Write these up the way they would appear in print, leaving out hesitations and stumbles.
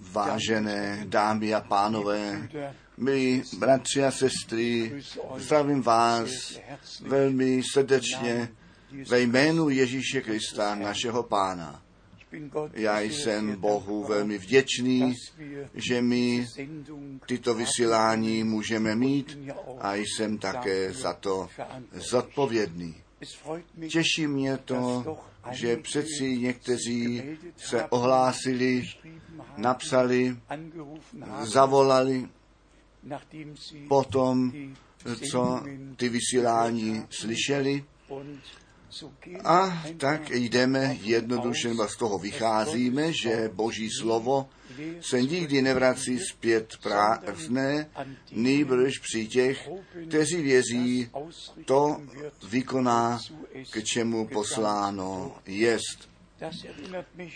Vážené dámy a pánové, milí bratři a sestry, zdravím vás velmi srdečně ve jménu Ježíše Krista, našeho Pána. Já jsem Bohu velmi vděčný, že my tyto vysílání můžeme mít a jsem také za to zodpovědný. Těší mě to, že přeci někteří se ohlásili, napsali, zavolali potom, co ty vysílání slyšeli. A tak jdeme jednoduše, z toho vycházíme, že Boží slovo se nikdy nevrací zpět prázdné, nýbrž při těch, kteří věří, to vykoná, k čemu posláno jest.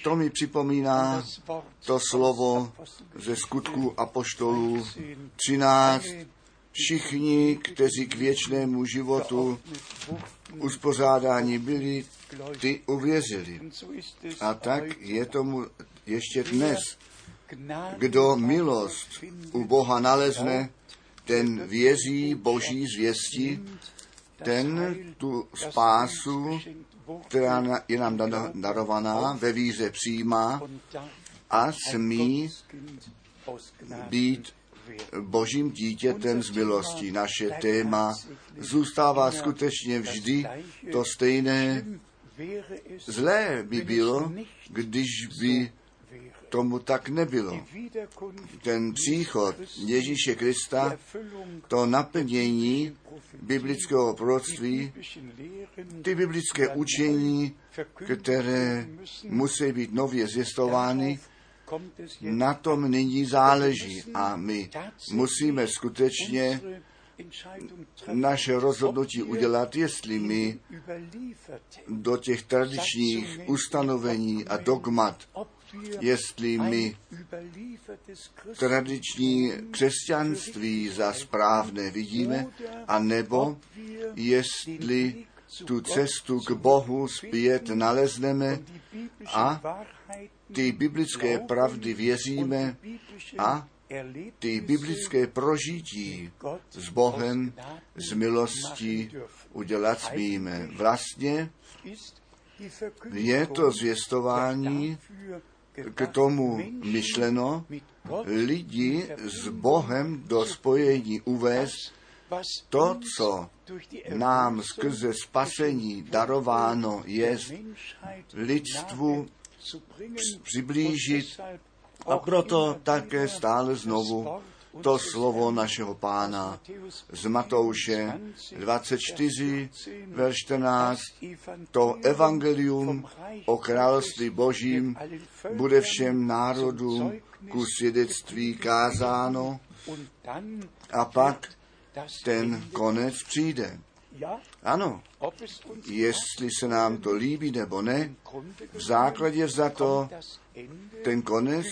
To mi připomíná to slovo ze Skutků apoštolů 13. Všichni, kteří k věčnému životu uspořádání byli, ty uvěřili. A tak je tomu ještě dnes. Kdo milost u Boha nalezne, ten věří Boží zvěsti, ten tu spásu, která je nám darovaná, ve víře přijímá a smí být Božím dítětem z milosti. Naše téma zůstává skutečně vždy to stejné. Zlé by bylo, když by tomu tak nebylo. Ten příchod Ježíše Krista, to naplnění biblického proroctví, ty biblické učení, které musí být nově zjistovány, na tom nyní záleží a my musíme skutečně naše rozhodnutí udělat, jestli my do těch tradičních ustanovení a dogmat, jestli my tradiční křesťanství za správné vidíme, anebo jestli tu cestu k Bohu zpět nalezneme a ty biblické pravdy věříme a ty biblické prožití s Bohem, z milosti udělat smíme. Vlastně je to zvěstování k tomu myšleno, lidi s Bohem do spojení uvést, to, co nám skrze spasení darováno je lidstvu přiblížit a proto také stále znovu to slovo našeho Pána z Matouše 24, verš 14, to evangelium o království Božím bude všem národům ku svědectví kázáno a pak ten konec přijde. Ano, jestli se nám to líbí nebo ne, v základě za to ten konec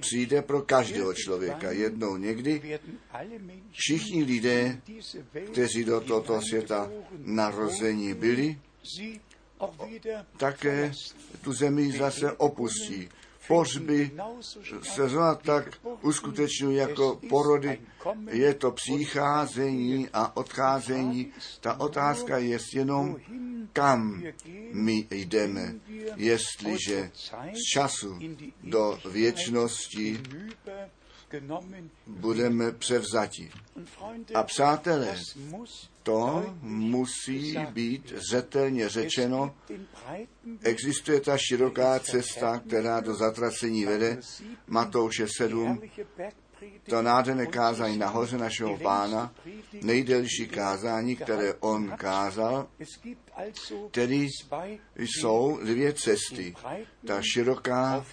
přijde pro každého člověka. Jednou někdy všichni lidé, kteří do tohoto světa narození byli, také tu zemi zase opustí. Pohřby se zrovna tak uskutečňují jako porody. Je to přicházení a odcházení. Ta otázka je jenom, kam my jdeme, jestliže z času do věčnosti budeme převzati. A přátelé, to musí být zřetelně řečeno. Existuje ta široká cesta, která do zatracení vede. Matouše 7, to nádherné kázání nahoře našeho Pána, nejdelší kázání, které on kázal, tedy jsou dvě cesty. Ta široká,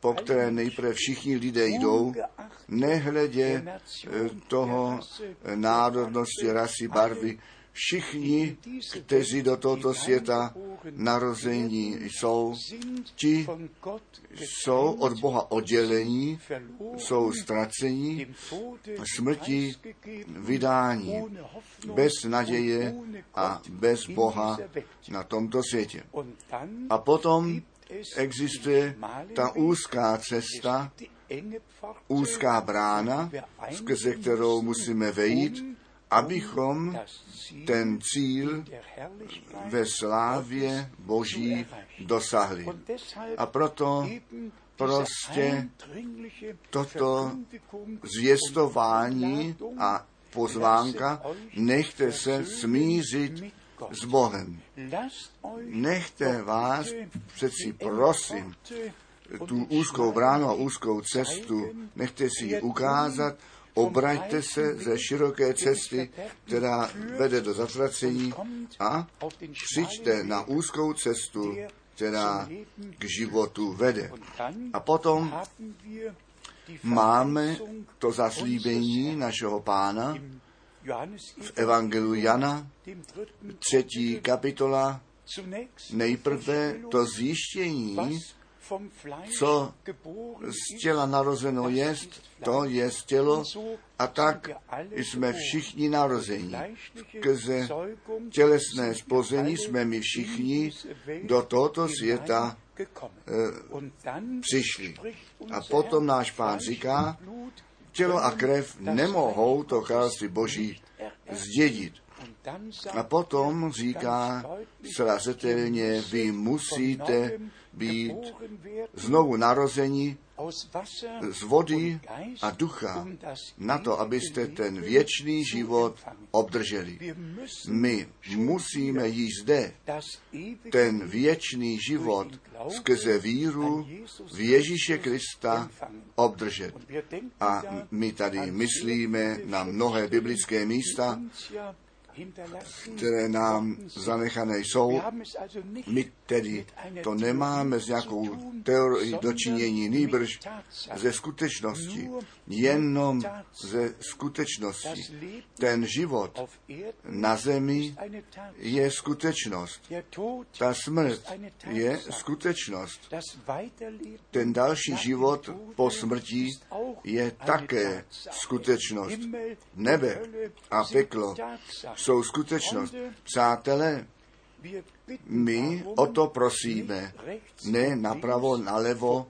po které nejprve všichni lidé jdou, nehledě toho národnosti, rasy, barvy, všichni, kteří do tohoto světa narození jsou, ti jsou od Boha oddělení, jsou ztracení, smrti, vydání, bez naděje a bez Boha na tomto světě. A potom existuje ta úzká cesta, úzká brána, skrze kterou musíme vejít, abychom ten cíl ve slávě Boží dosahli. A proto prostě toto zvěstování a pozvánka, nechte se smířit s Bohem. Nechte vás, přeci prosím, tu úzkou bránu a úzkou cestu, nechte si ji ukázat, obraťte se ze široké cesty, která vede do zatracení, a přijďte na úzkou cestu, která k životu vede. A potom máme to zaslíbení našeho Pána v Evangeliu Jana, 3. kapitola, nejprve to zjištění, co z těla narozeno jest, to je tělo, a tak jsme všichni narození. Skrze tělesné splození jsme my všichni do tohoto světa přišli. A potom náš Pán říká, tělo a krev nemohou to království Boží zdědit. A potom říká srazitelně, vy musíte být znovu narozeni z vody a ducha na to, abyste ten věčný život obdrželi. My musíme již zde ten věčný život skrze víru v Ježíše Krista obdržet. A my tady myslíme na mnohé biblické místa, které nám zanechané jsou. My tedy to nemáme s nějakou teorií dočinění, nýbrž ze skutečnosti. Jenom ze skutečnosti. Ten život na zemi je skutečnost. Ta smrt je skutečnost. Ten další život po smrti je také skutečnost. Nebe a peklo jsou skutečnost. Přátelé, my o to prosíme, ne napravo, nalevo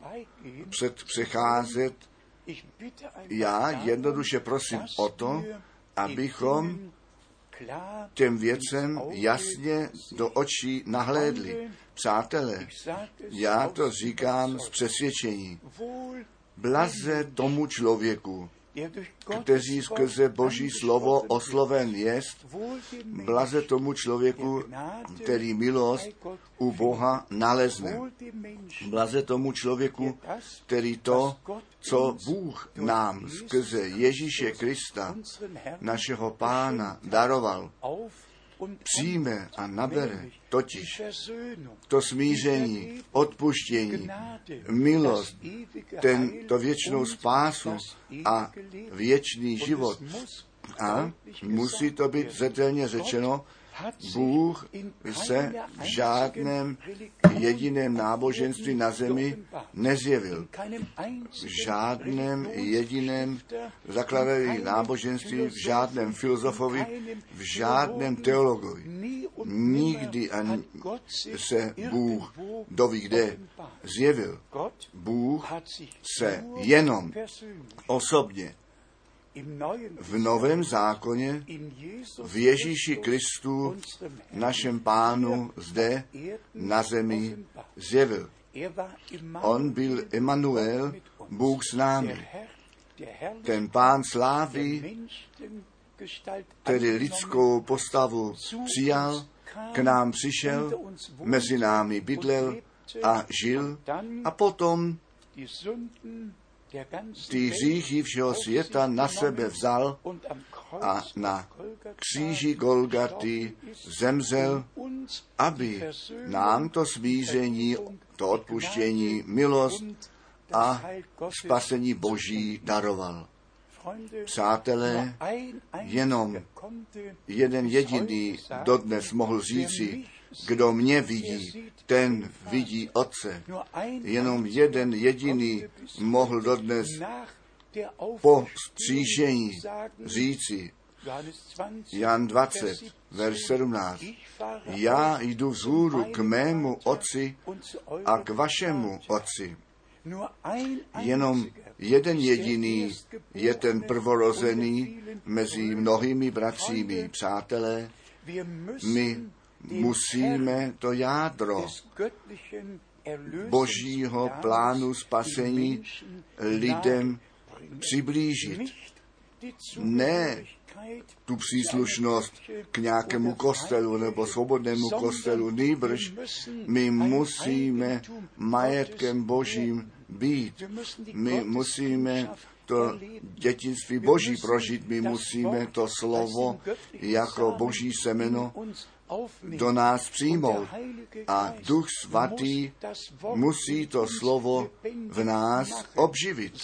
přecházet. Já jednoduše prosím o to, abychom těm věcem jasně do očí nahlédli. Přátelé, já to říkám z přesvědčení. Blaze tomu člověku, kteří skrze Boží slovo osloven jest, blaze tomu člověku, který milost u Boha nalezne. Blaze tomu člověku, který to, co Bůh nám skrze Ježíše Krista, našeho Pána, daroval, přijme a nabere, totiž to smíření, odpuštění, milost, to věčnou spásu a věčný život. A musí to být zřetelně řečeno, Bůh se v žádném jediném náboženství na zemi nezjevil. V žádném jediném zakladateli náboženství, v žádném filozofovi, v žádném teologovi. Nikdy ani se Bůh doví kde zjevil. Bůh se jenom osobně v Novém zákoně, v Ježíši Kristu, našem Pánu, zde na zemi zjevil. On byl Emanuel, Bůh s námi. Ten Pán slávy, tedy lidskou postavu přijal, k nám přišel, mezi námi bydlel a žil, a potom ty hříchy všeho světa na sebe vzal a na kříži Golgaty zemřel, aby nám to smíření, to odpuštění, milost a spasení Boží daroval. Přátelé, jenom jeden jediný dodnes mohl říci, kdo mě vidí, ten vidí Otce. Jenom jeden jediný mohl dodnes po vzkříšení říci, Jan 20, verš 17. Já jdu vzhůru k mému otci a k vašemu otci. Jenom jeden jediný je ten prvorozený mezi mnohými bratřími. Přátelé, my musíme to jádro božího plánu spasení lidem přiblížit. Ne tu příslušnost k nějakému kostelu nebo svobodnému kostelu, nýbrž my musíme majetkem božím být. My musíme to dětinství boží prožít, my musíme to slovo jako boží semeno do nás přijmout. A Duch Svatý musí to slovo v nás obživit.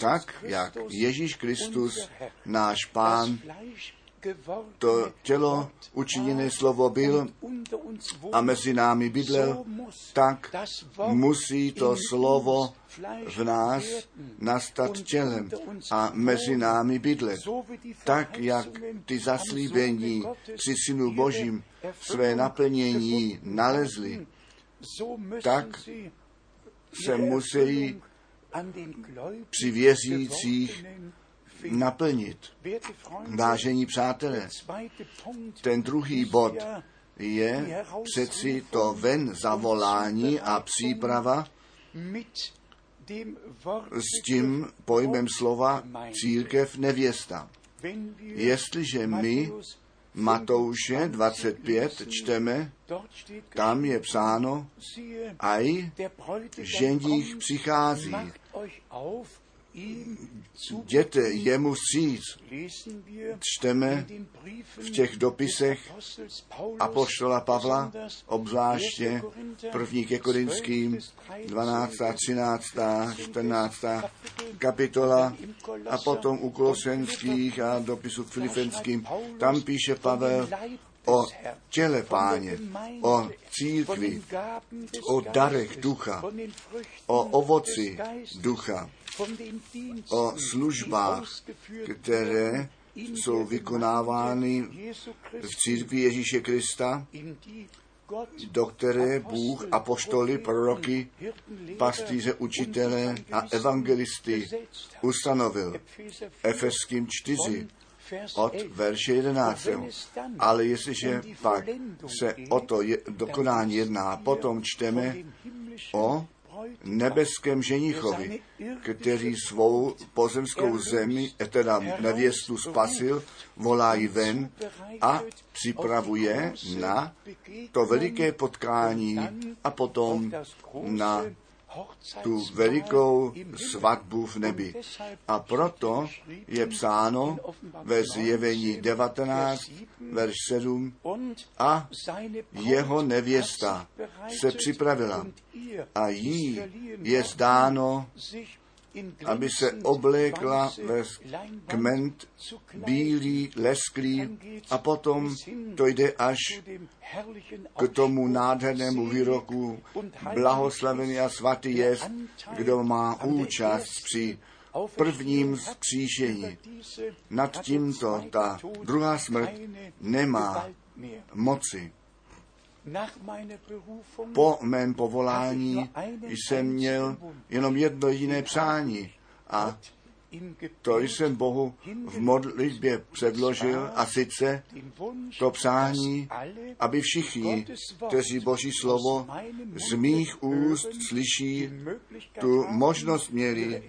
Tak, jak Ježíš Kristus, náš Pán, to tělo učiněné slovo byl a mezi námi bydlel, tak musí to slovo v nás nastat tělem a mezi námi bydlet. Tak, jak ty zaslíbení při Synu Božím své naplnění nalezly, tak se musí při věřících naplnit. Vážení přátelé, ten druhý bod je přeci to ven zavolání a příprava s tím pojmem slova církev nevěsta. Jestliže my Matouše 25 čteme, tam je psáno, aj ženích přichází. Jděte jemu vstříc. Čteme v těch dopisech apoštola Pavla, obzvláště 1. ke Korinským, 12., 13., 14. kapitola a potom u Kolosenských a dopisu k Filipenským. Tam píše Pavel o těle Páně, o církvi, o darech ducha, o ovoci ducha, o službách, které jsou vykonávány v církvi Ježíše Krista, do které Bůh apoštoly, proroky, pastýře, učitele a evangelisty ustanovil. Efeským 4 od verše 11. Ale jestliže pak se o to dokonání jedná, potom čteme o nebeském ženichovi, který svou pozemskou zemi, teda nevěstu spasil, volá ji ven a připravuje na to veliké potkání a potom na tu velikou svatbu v nebi. A proto je psáno ve Zjevení 19, verš 7, a jeho nevěsta se připravila a jí je zdáno, aby se oblékla ve kment bílý, lesklý, a potom to jde až k tomu nádhernému výroku: blahoslavený a svatý jest, kdo má účast při prvním vzkříšení. Nad tímto ta druhá smrt nemá moci. Po mém povolání jsem měl jenom jedno jiné přání a to jsem Bohu v modlitbě předložil, a sice to přání, aby všichni, kteří Boží slovo z mých úst slyší, tu možnost měli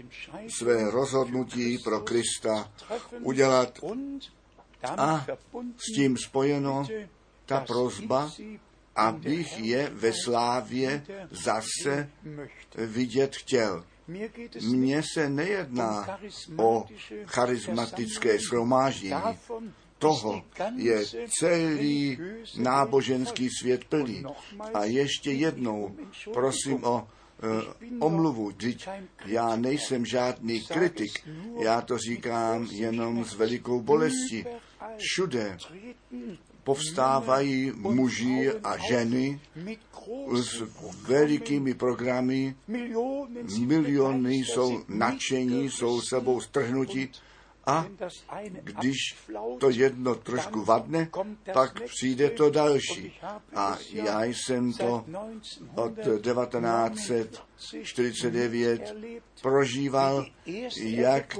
své rozhodnutí pro Krista udělat. A s tím spojeno ta prosba, abych je ve slávě zase vidět chtěl. Mně se nejedná o charismatické shromáždění. Toho je celý náboženský svět plný. A ještě jednou prosím o omluvu, vždyť já nejsem žádný kritik, já to říkám jenom s velikou bolestí. Všude povstávají muži a ženy s velikými programy, miliony jsou nadšení, jsou sebou strhnuti A když to jedno trošku vadne, pak přijde to další. A já jsem to od 1949 prožíval, jak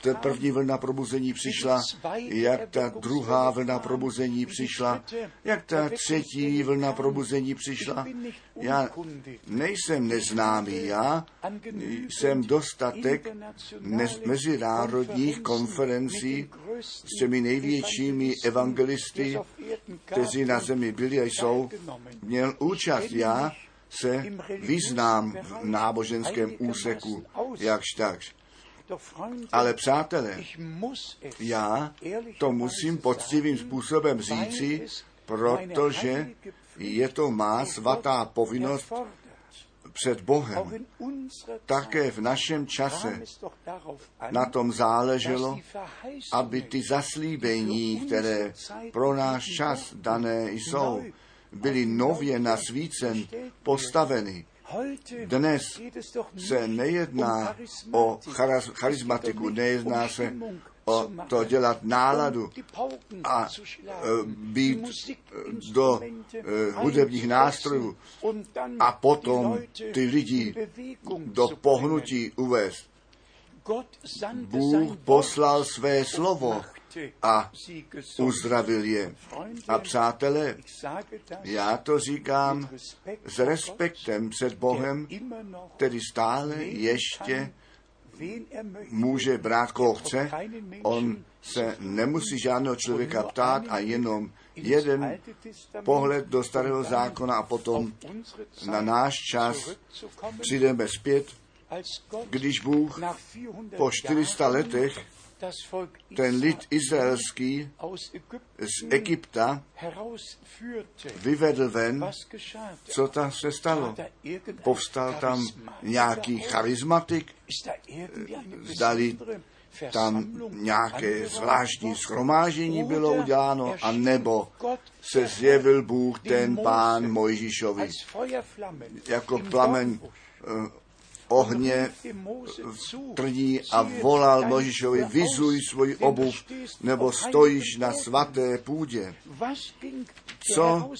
ta první vlna probuzení přišla, jak ta druhá vlna probuzení přišla, jak ta třetí vlna probuzení přišla. Já nejsem neznámý, já jsem dostatek mezinárodních konferencí s těmi největšími evangelisty, kteří na zemi byli a jsou, měl účast. Já se vyznám v náboženském úseku, jakž takž. Ale přátelé, já to musím poctivým způsobem říci, protože je to má svatá povinnost před Bohem. Také v našem čase na tom záleželo, aby ty zaslíbení, které pro náš čas dané jsou, byly nově na svícen postaveny. Dnes se nejedná o charismatiku, nejedná se o to dělat náladu a být do hudebních nástrojů a potom ty lidi do pohnutí uvést. Bůh poslal své slovo a uzdravil je. A přátelé, já to říkám s respektem před Bohem, který stále ještě může brát, koho chce. On se nemusí žádného člověka ptát a jenom jeden pohled do Starého zákona a potom na náš čas přijdeme zpět, když Bůh po 400 letech ten lid izraelský z Egypta vyvedl ven, co tam se stalo. Povstal tam nějaký charismatik, zdali tam nějaké zvláštní shromáždění bylo uděláno, anebo se zjevil Bůh, ten Pán Mojžíšovi, jako plamen ohně v trní a volal Mojžišovi: vyzuj svoji obuv, nebo stojíš na svaté půdě. Co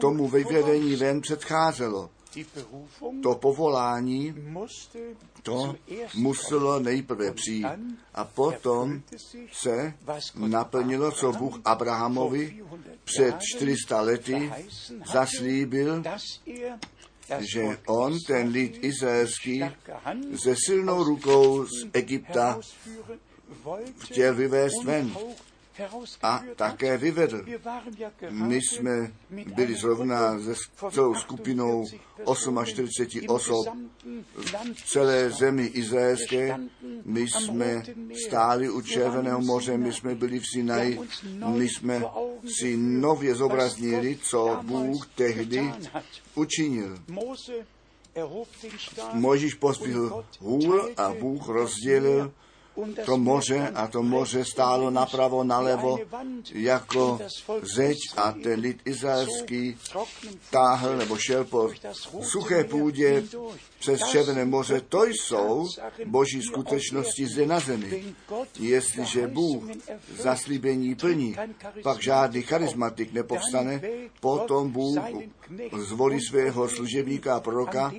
tomu vyvedení ven předcházelo? To povolání, to muselo nejprve přijít. A potom se naplnilo, co Bůh Abrahamovi před 400 lety zaslíbil, že on ten lid izraelský se silnou rukou z Egypta chtěl vyvést ven a také vyvedl. My jsme byli zrovna se celou skupinou 48 osob v celé zemi izraelské. My jsme stáli u Červeného moře, my jsme byli v Sinaji, my jsme si nově zobraznili, co Bůh tehdy učinil. Mojžíš pozdvihl hůl a Bůh rozdělil to moře a to moře stálo napravo, nalevo jako zeď a ten lid izraelský táhl nebo šel po suché půdě přes Červené moře. To jsou boží skutečnosti zde na zemi. Jestliže Bůh zaslíbení plní, pak žádný charismatik nepovstane, potom Bůh zvolí svého služebníka a proroka,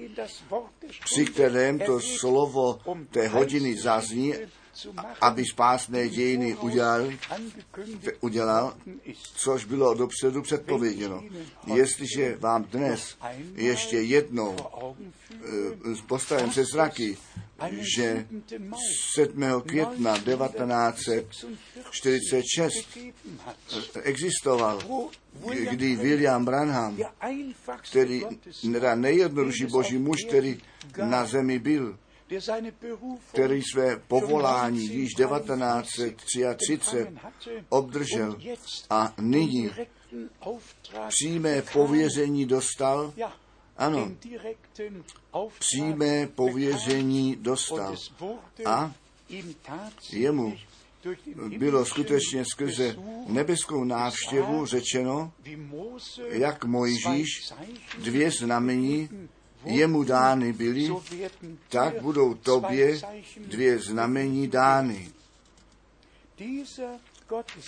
při kterém to slovo té hodiny zazní, aby spásné dějiny udělal, což bylo dopředu předpověděno. Jestliže vám dnes ještě jednou postavím se zraky, že 7. května 1946 existoval, kdy William Branham, který nejjednodušší boží muž, který na zemi byl, který své povolání již 1933 obdržel a nyní přímé pověření dostal, ano, přímé pověření dostal a jemu bylo skutečně skrze nebeskou návštěvu řečeno, jak Mojžíš dvě znamení jemu dány byly, tak budou tobě dvě znamení dány.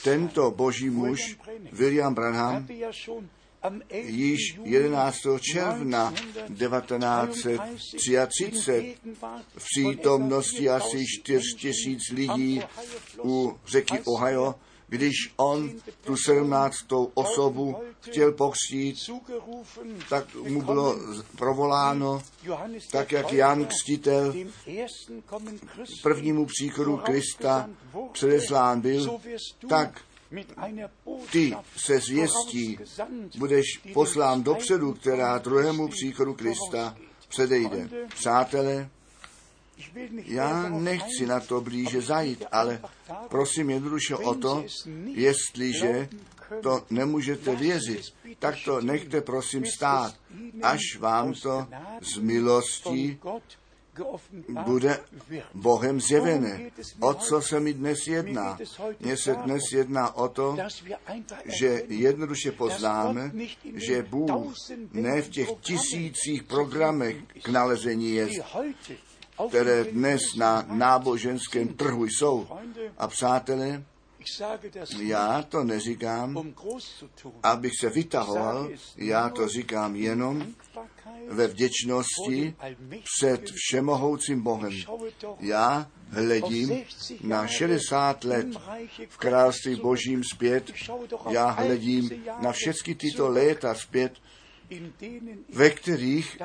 Tento boží muž, William Branham, již 11. června 1933 v přítomnosti asi 4 000 lidí u řeky Ohio, když on tu 17. osobu chtěl pokřtít, tak mu bylo provoláno, tak jak Jan Křtitel prvnímu příchodu Krista předeslán byl, tak ty se zvěstí budeš poslán dopředu, která druhému příchodu Krista předejde. Přátelé, já nechci na to blíže zajít, ale prosím jednoduše o to, jestliže to nemůžete věřit, tak to nechte prosím stát, až vám to z milosti bude Bohem zjevené. O co se mi dnes jedná? Mně se dnes jedná o to, že jednoduše poznáme, že Bůh ne v těch tisících programech k nalezení je, které dnes na náboženském trhu jsou. A přátelé, já to neříkám, abych se vytahoval, já to říkám jenom ve vděčnosti před všemohoucím Bohem. Já hledím na 60 let v království Božím zpět, já hledím na všechny tyto léta zpět, ve kterých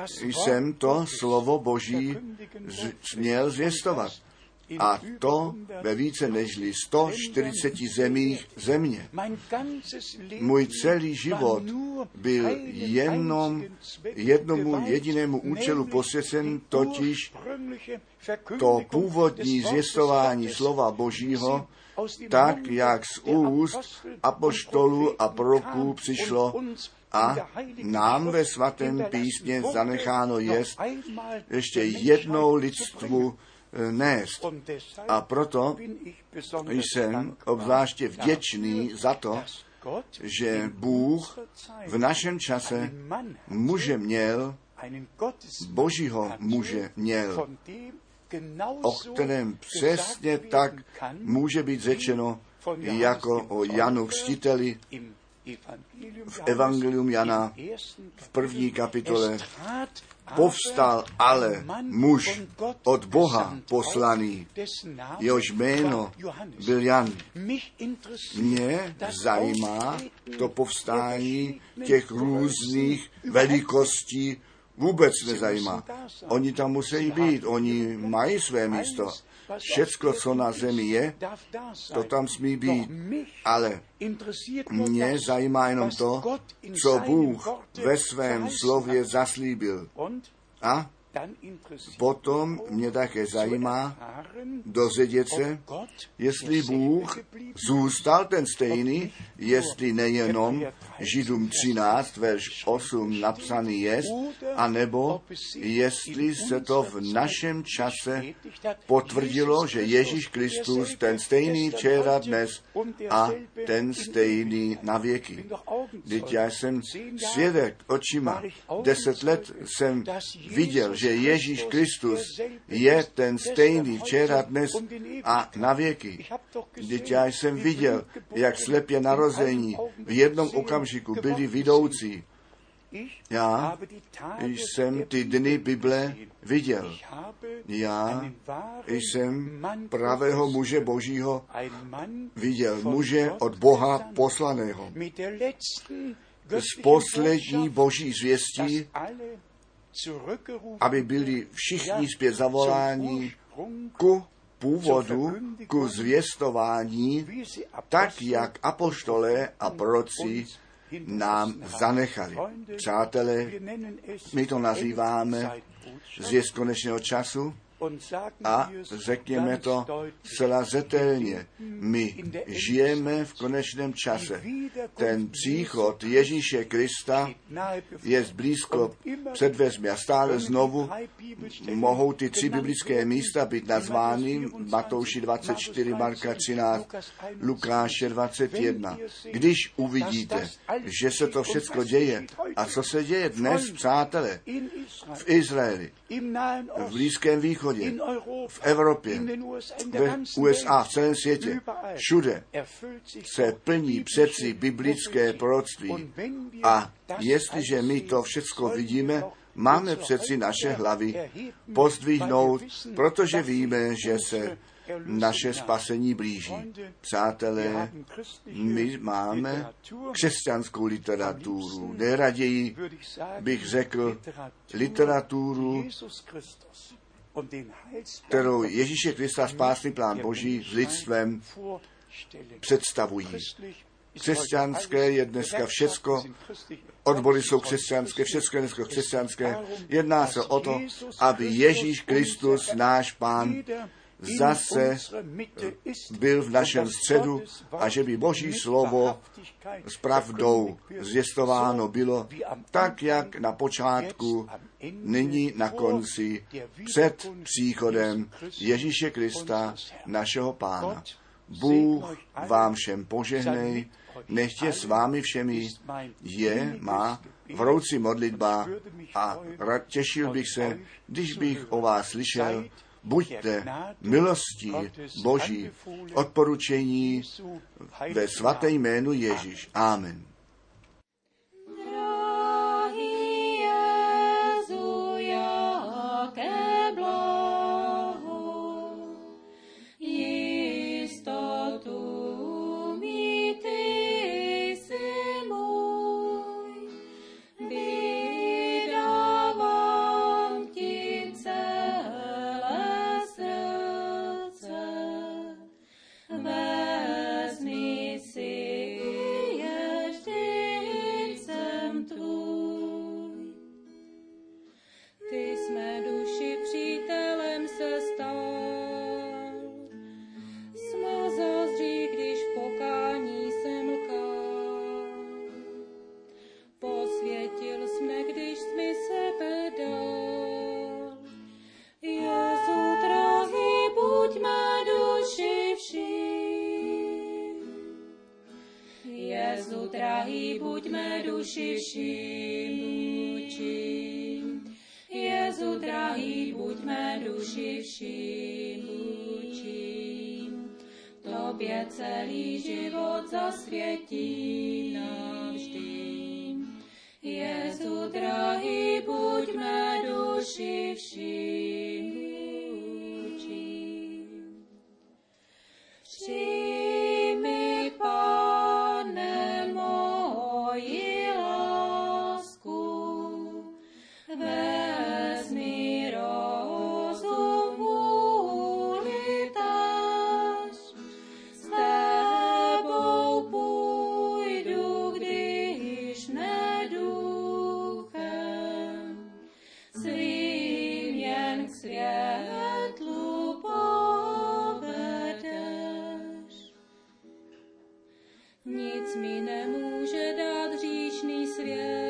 jsem to slovo Boží měl zvěstovat. A to ve více než 140 zemích země. Můj celý život byl jenom jednomu jedinému účelu posvěcen, totiž to původní zvěstování slova Božího, tak jak z úst apoštolů a proroků přišlo a nám ve svatém písmě zanecháno jest ještě jednou lidstvu nést. A proto jsem obzvláště vděčný za to, že Bůh v našem čase muže měl, božího muže měl, o kterém přesně tak může být řečeno jako o Janu Křtiteli v Evangelium Jana v 1. kapitole. Povstal ale muž od Boha poslaný, jehož jméno byl Jan. Mě zajímá to povstání těch různých velikostí, vůbec nezajímá. Oni tam musí být, oni mají své místo. Všecko, co na zemi je, to tam smí být. Ale mě zajímá jenom to, co Bůh ve svém slově zaslíbil. A potom mě také zajímá dozvědět se, jestli Bůh zůstal ten stejný, jestli nejenom Židům 13, verš 8 napsaný jest, anebo jestli se to v našem čase potvrdilo, že Ježíš Kristus ten stejný včera dnes a ten stejný na věky. Vždyť já jsem svědek očima. 10 let jsem viděl, že Ježíš Kristus je ten stejný včera, dnes a na věky. Vždyť já jsem viděl, jak slepě narození v jednom okamžiku byli vidoucí. Já jsem ty dny Bible viděl. Já jsem pravého muže Božího viděl. Muže od Boha poslaného. Z poslední Boží zvěstí, aby byli všichni zpět zavoláni ku původu, ku zvěstování, tak jak apoštolé a proroci nám zanechali. Přátelé, my to nazýváme zvěst konečného času a řekněme to zcela zetelně. My žijeme v konečném čase. Ten příchod Ježíše Krista je blízko před dveřmi a stále znovu mohou ty 3 biblické místa být nazvány Matouši 24, Marka 13, Lukáše 21. Když uvidíte, že se to všechno děje, a co se děje dnes, přátelé, v Izraeli, v Blízkém východě, v Evropě, ve USA, v celém světě, všude se plní přeci biblické proroctví. A jestliže my to všechno vidíme, máme přeci naše hlavy pozdvihnout, protože víme, že se naše spasení blíží. Přátelé, my máme křesťanskou literaturu. Nejraději bych řekl literaturu, kterou Ježíše Krista spásný plán Boží s lidstvem představují. Křesťanské je dneska všecko, odbory jsou křesťanské, všecko je dneska křesťanské. Jedná se o to, aby Ježíš Kristus, náš Pán, zase byl v našem středu a že by Boží slovo s pravdou zvěstováno bylo, tak jak na počátku, nyní na konci, před příchodem Ježíše Krista, našeho Pána. Bůh vám všem požehnej, nechtě s vámi všemi je má vroucí modlitba a těšil bych se, když bych o vás slyšel. Buďte milostí Boží, odporučení ve svaté jménu Ježíš. Amen. Nic mi nemůže dát říčný svět.